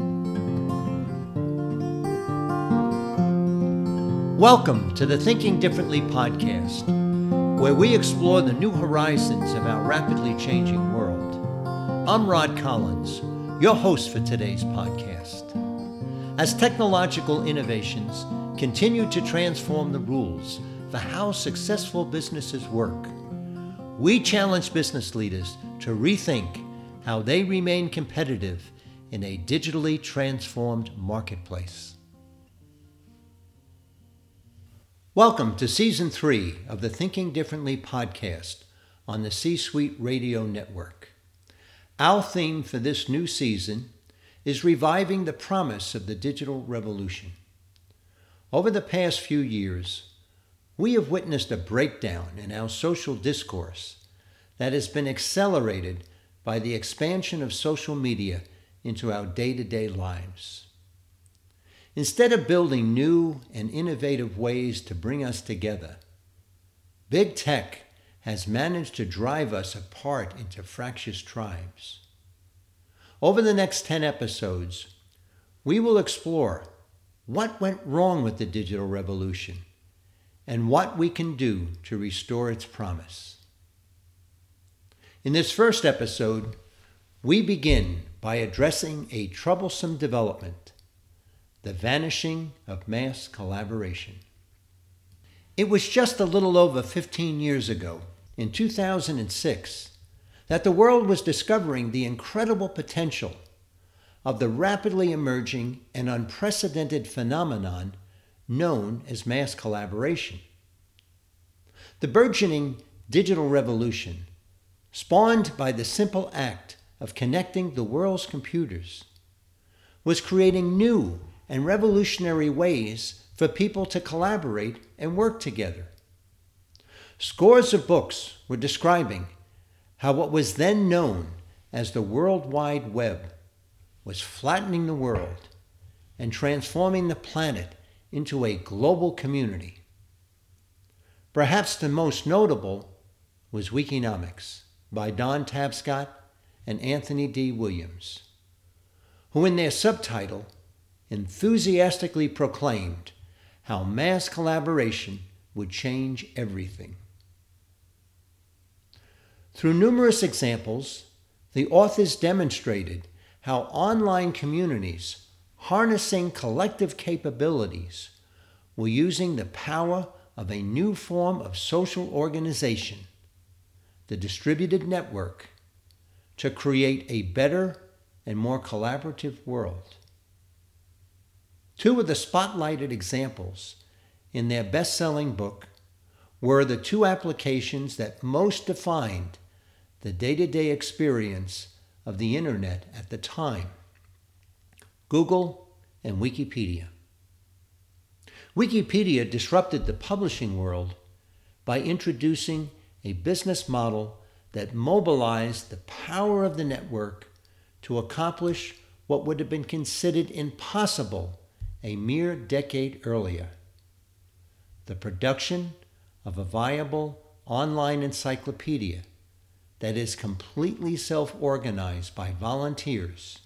Welcome to the Thinking Differently podcast, where we explore the new horizons of our rapidly changing world. I'm Rod Collins, your host for today's podcast. As technological innovations continue to transform the rules for how successful businesses work, we challenge business leaders to rethink how they remain competitive in a digitally transformed marketplace. Welcome to Season 3 of the Thinking Differently podcast on the C-Suite Radio Network. Our theme for this new season is reviving the promise of the digital revolution. Over the past few years, we have witnessed a breakdown in our social discourse that has been accelerated by the expansion of social media into our day-to-day lives. Instead of building new and innovative ways to bring us together, big tech has managed to drive us apart into fractious tribes. Over the next 10 episodes, we will explore what went wrong with the digital revolution and what we can do to restore its promise. In this first episode, we begin by addressing a troublesome development: the vanishing of mass collaboration. It was just a little over 15 years ago, in 2006, that the world was discovering the incredible potential of the rapidly emerging and unprecedented phenomenon known as mass collaboration. The burgeoning digital revolution, spawned by the simple act of connecting the world's computers, was creating new and revolutionary ways for people to collaborate and work together. Scores of books were describing how what was then known as the World Wide Web was flattening the world and transforming the planet into a global community. Perhaps the most notable was Wikinomics by Don Tapscott and Anthony D. Williams, who in their subtitle enthusiastically proclaimed how mass collaboration would change everything. Through numerous examples, the authors demonstrated how online communities harnessing collective capabilities were using the power of a new form of social organization, the distributed network, to create a better and more collaborative world. Two of the spotlighted examples in their best-selling book were the two applications that most defined the day-to-day experience of the internet at the time: Google and Wikipedia. Wikipedia disrupted the publishing world by introducing a business model that mobilized the power of the network to accomplish what would have been considered impossible a mere decade earlier: the production of a viable online encyclopedia that is completely self-organized by volunteers,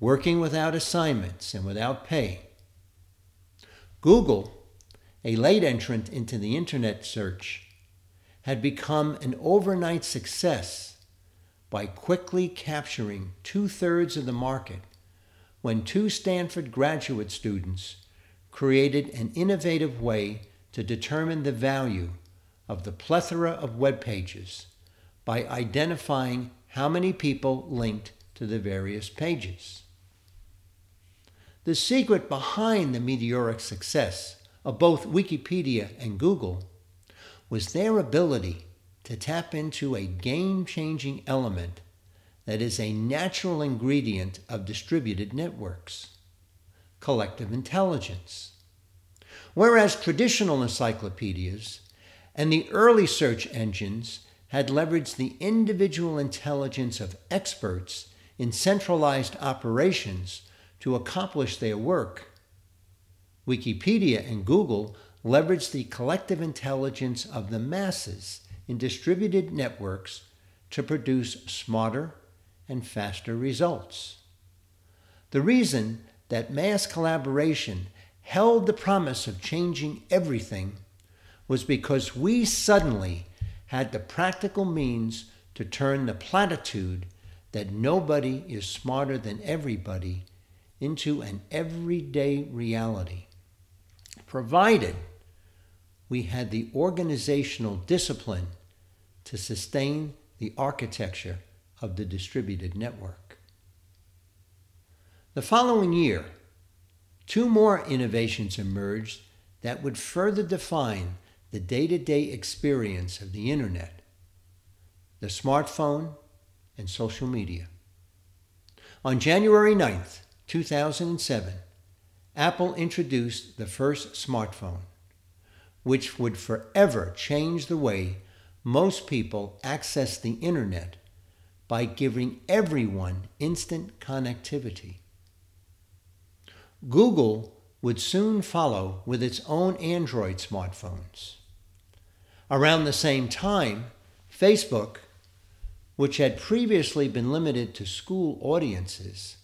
working without assignments and without pay. Google, a late entrant into the internet search, had become an overnight success by quickly capturing 2/3 of the market when two Stanford graduate students created an innovative way to determine the value of the plethora of web pages by identifying how many people linked to the various pages. The secret behind the meteoric success of both Wikipedia and Google was their ability to tap into a game-changing element that is a natural ingredient of distributed networks: collective intelligence. Whereas traditional encyclopedias and the early search engines had leveraged the individual intelligence of experts in centralized operations to accomplish their work, Wikipedia and Google leveraged the collective intelligence of the masses in distributed networks to produce smarter and faster results. The reason that mass collaboration held the promise of changing everything was because we suddenly had the practical means to turn the platitude that nobody is smarter than everybody into an everyday reality, provided we had the organizational discipline to sustain the architecture of the distributed network. The following year, two more innovations emerged that would further define the day-to-day experience of the internet: the smartphone and social media. On January 9th, 2007, Apple introduced the first smartphone, which would forever change the way most people access the internet by giving everyone instant connectivity. Google would soon follow with its own Android smartphones. Around the same time, Facebook, which had previously been limited to school audiences,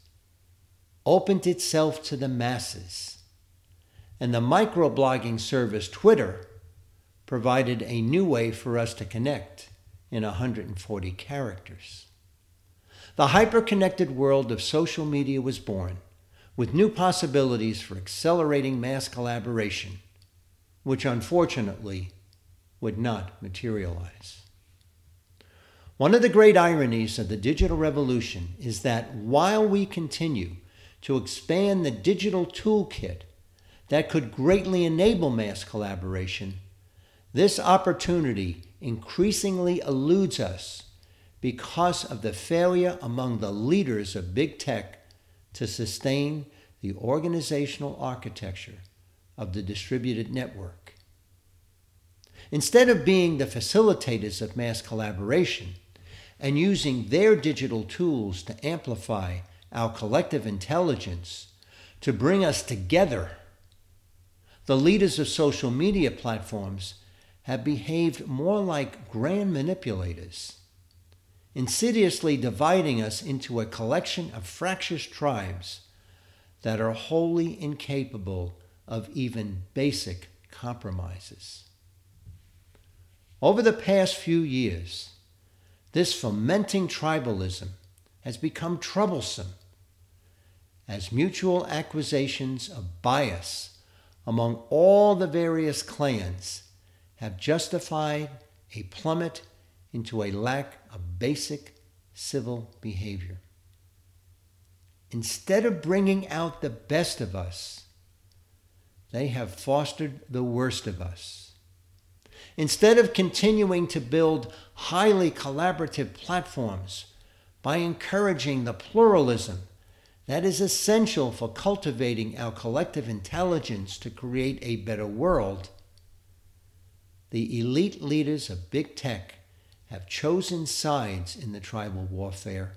opened itself to the masses, and the microblogging service Twitter provided a new way for us to connect in 140 characters. The hyper-connected world of social media was born, with new possibilities for accelerating mass collaboration, which unfortunately would not materialize. One of the great ironies of the digital revolution is that while we continue to expand the digital toolkit that could greatly enable mass collaboration, this opportunity increasingly eludes us because of the failure among the leaders of big tech to sustain the organizational architecture of the distributed network. Instead of being the facilitators of mass collaboration and using their digital tools to amplify our collective intelligence to bring us together, the leaders of social media platforms have behaved more like grand manipulators, insidiously dividing us into a collection of fractious tribes that are wholly incapable of even basic compromises. Over the past few years, this fomenting tribalism has become troublesome, as mutual accusations of bias among all the various clans have justified a plummet into a lack of basic civil behavior. Instead of bringing out the best of us, they have fostered the worst of us. Instead of continuing to build highly collaborative platforms by encouraging the pluralism that is essential for cultivating our collective intelligence to create a better world, the elite leaders of big tech have chosen sides in the tribal warfare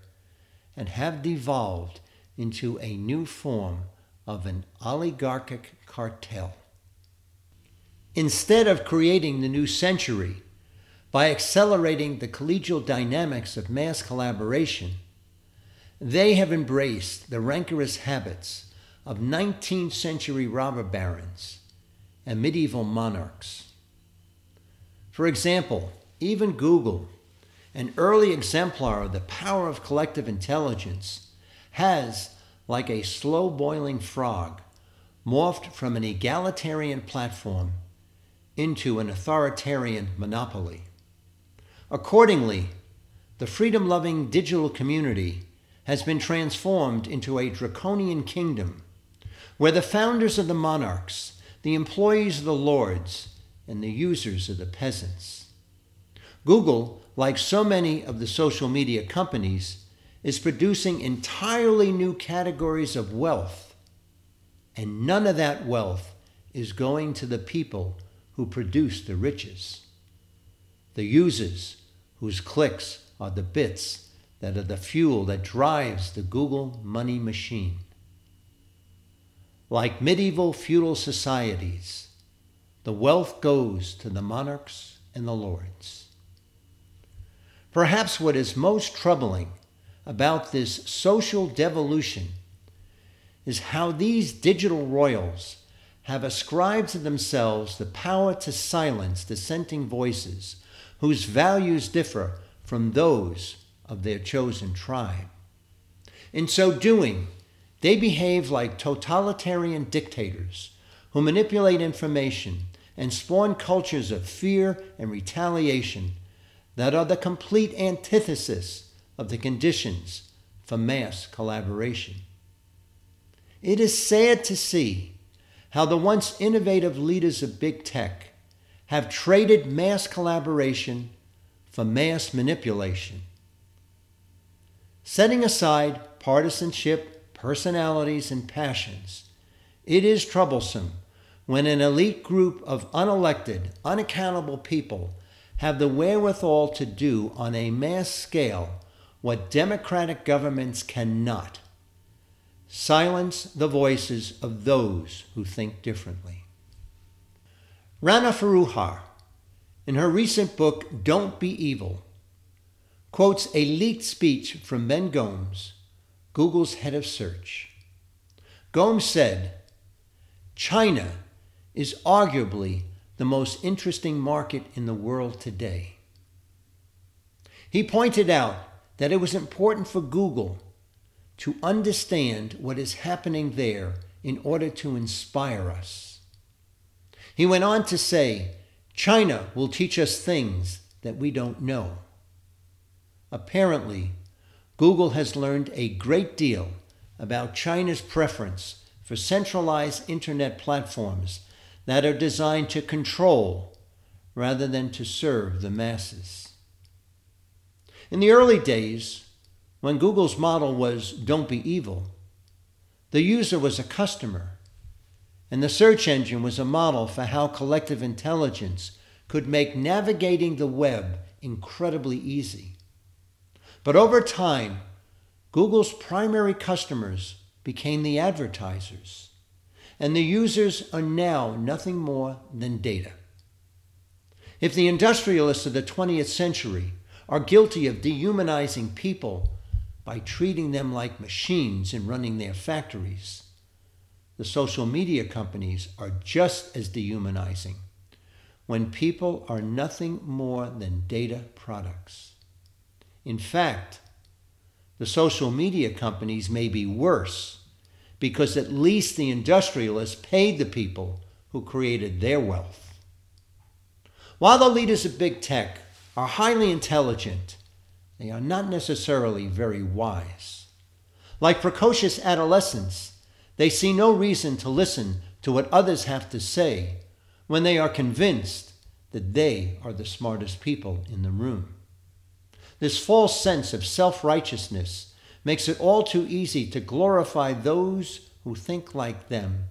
and have devolved into a new form of an oligarchic cartel. Instead of creating the new century by accelerating the collegial dynamics of mass collaboration, they have embraced the rancorous habits of 19th century robber barons and medieval monarchs. For example, even Google an early exemplar of the power of collective intelligence, has, like a slow-boiling frog, morphed from an egalitarian platform into an authoritarian monopoly. Accordingly, the freedom-loving digital community has been transformed into a draconian kingdom where the founders are the monarchs, the employees are the lords, and the users are the peasants. Google, like so many of the social media companies, is producing entirely new categories of wealth, and none of that wealth is going to the people who produce the riches, the users whose clicks are the bits that are the fuel that drives the Google money machine. Like medieval feudal societies, the wealth goes to the monarchs and the lords. Perhaps what is most troubling about this social devolution is how these digital royals have ascribed to themselves the power to silence dissenting voices whose values differ from those of their chosen tribe. In so doing, they behave like totalitarian dictators who manipulate information and spawn cultures of fear and retaliation that are the complete antithesis of the conditions for mass collaboration. It is sad to see how the once innovative leaders of big tech have traded mass collaboration for mass manipulation. Setting aside partisanship, personalities, and passions, it is troublesome when an elite group of unelected, unaccountable people have the wherewithal to do on a mass scale what democratic governments cannot: silence the voices of those who think differently. Rana Faruhar, in her recent book, Don't Be Evil, quotes a leaked speech from Ben Gomes, Google's head of search. Gomes said, "China is arguably the most interesting market in the world today." He pointed out that it was important for Google to understand what is happening there in order to inspire us. He went on to say, "China will teach us things that we don't know." Apparently, Google has learned a great deal about China's preference for centralized internet platforms that are designed to control rather than to serve the masses. In the early days, when Google's model was "Don't Be Evil," the user was a customer, and the search engine was a model for how collective intelligence could make navigating the web incredibly easy. But over time, Google's primary customers became the advertisers, and the users are now nothing more than data. If the industrialists of the 20th century are guilty of dehumanizing people by treating them like machines and running their factories, the social media companies are just as dehumanizing when people are nothing more than data products. In fact, the social media companies may be worse because at least the industrialists paid the people who created their wealth. While the leaders of big tech are highly intelligent, they are not necessarily very wise. Like precocious adolescents, they see no reason to listen to what others have to say when they are convinced that they are the smartest people in the room. This false sense of self-righteousness makes it all too easy to glorify those who think like them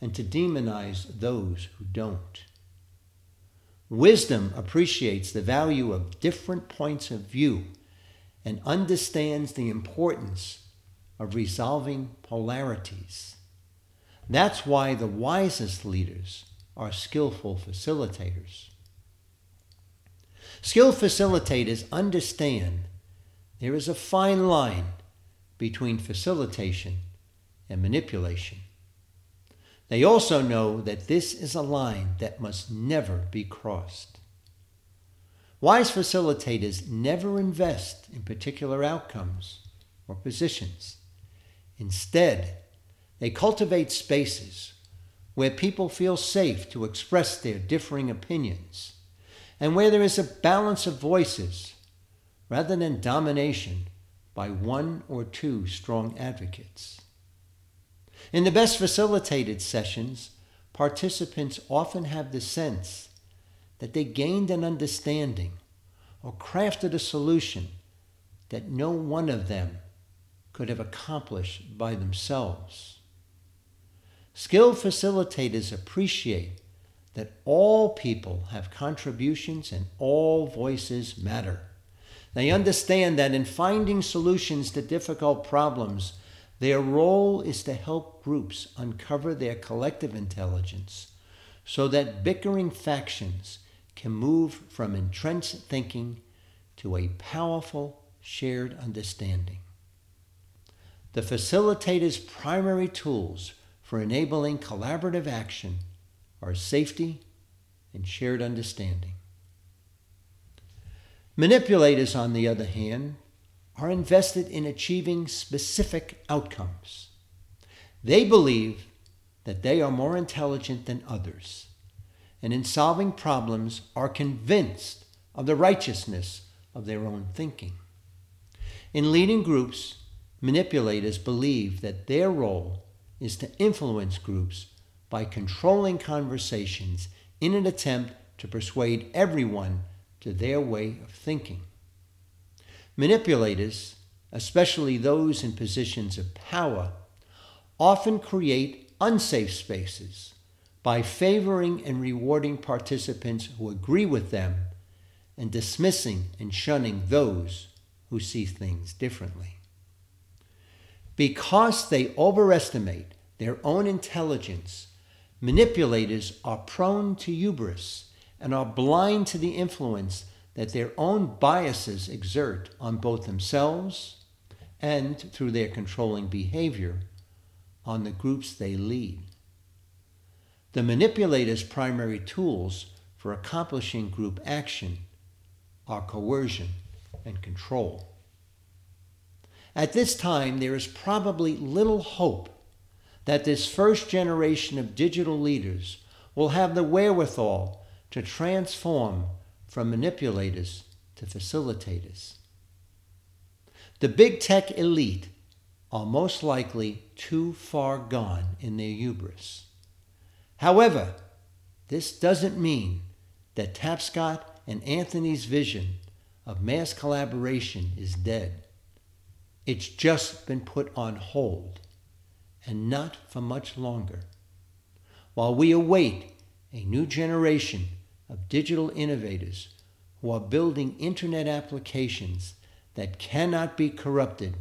and to demonize those who don't. Wisdom appreciates the value of different points of view and understands the importance of resolving polarities. That's why the wisest leaders are skillful facilitators. Skilled facilitators understand there is a fine line between facilitation and manipulation. They also know that this is a line that must never be crossed. Wise facilitators never invest in particular outcomes or positions. Instead, they cultivate spaces where people feel safe to express their differing opinions and where there is a balance of voices rather than domination by one or two strong advocates. In the best facilitated sessions, participants often have the sense that they gained an understanding or crafted a solution that no one of them could have accomplished by themselves. Skilled facilitators appreciate that all people have contributions and all voices matter. They understand that in finding solutions to difficult problems, their role is to help groups uncover their collective intelligence so that bickering factions can move from entrenched thinking to a powerful shared understanding. The facilitator's primary tools for enabling collaborative action are safety and shared understanding. Manipulators, on the other hand, are invested in achieving specific outcomes. They believe that they are more intelligent than others, and in solving problems are convinced of the righteousness of their own thinking. In leading groups, manipulators believe that their role is to influence groups by controlling conversations in an attempt to persuade everyone to their way of thinking. Manipulators, especially those in positions of power, often create unsafe spaces by favoring and rewarding participants who agree with them and dismissing and shunning those who see things differently. Because they overestimate their own intelligence, manipulators are prone to hubris and are blind to the influence that their own biases exert on both themselves and, through their controlling behavior, on the groups they lead. The manipulator's primary tools for accomplishing group action are coercion and control. At this time, there is probably little hope that this first generation of digital leaders will have the wherewithal to transform from manipulators to facilitators. The big tech elite are most likely too far gone in their hubris. However, this doesn't mean that Tapscott and Anthony's vision of mass collaboration is dead. It's just been put on hold, and not for much longer, while we await a new generation of digital innovators who are building internet applications that cannot be corrupted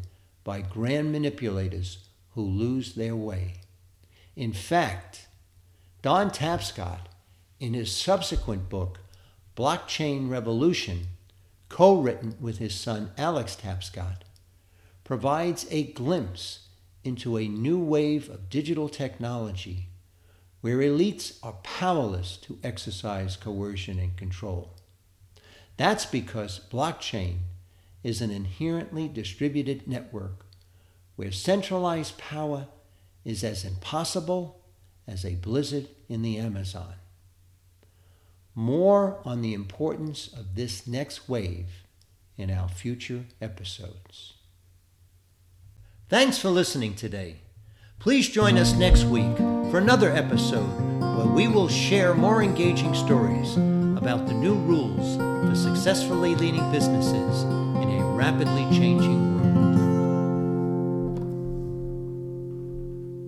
by grand manipulators who lose their way. In fact, Don Tapscott, in his subsequent book, Blockchain Revolution, co-written with his son Alex Tapscott, provides a glimpse into a new wave of digital technology where elites are powerless to exercise coercion and control. That's because blockchain is an inherently distributed network where centralized power is as impossible as a blizzard in the Amazon. More on the importance of this next wave in our future episodes. Thanks for listening today. Please join us next week for another episode where we will share more engaging stories about the new rules for successfully leading businesses in a rapidly changing world.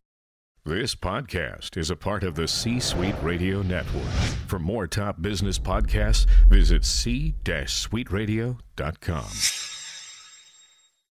This podcast is a part of the C-Suite Radio Network. For more top business podcasts, visit c-suiteradio.com.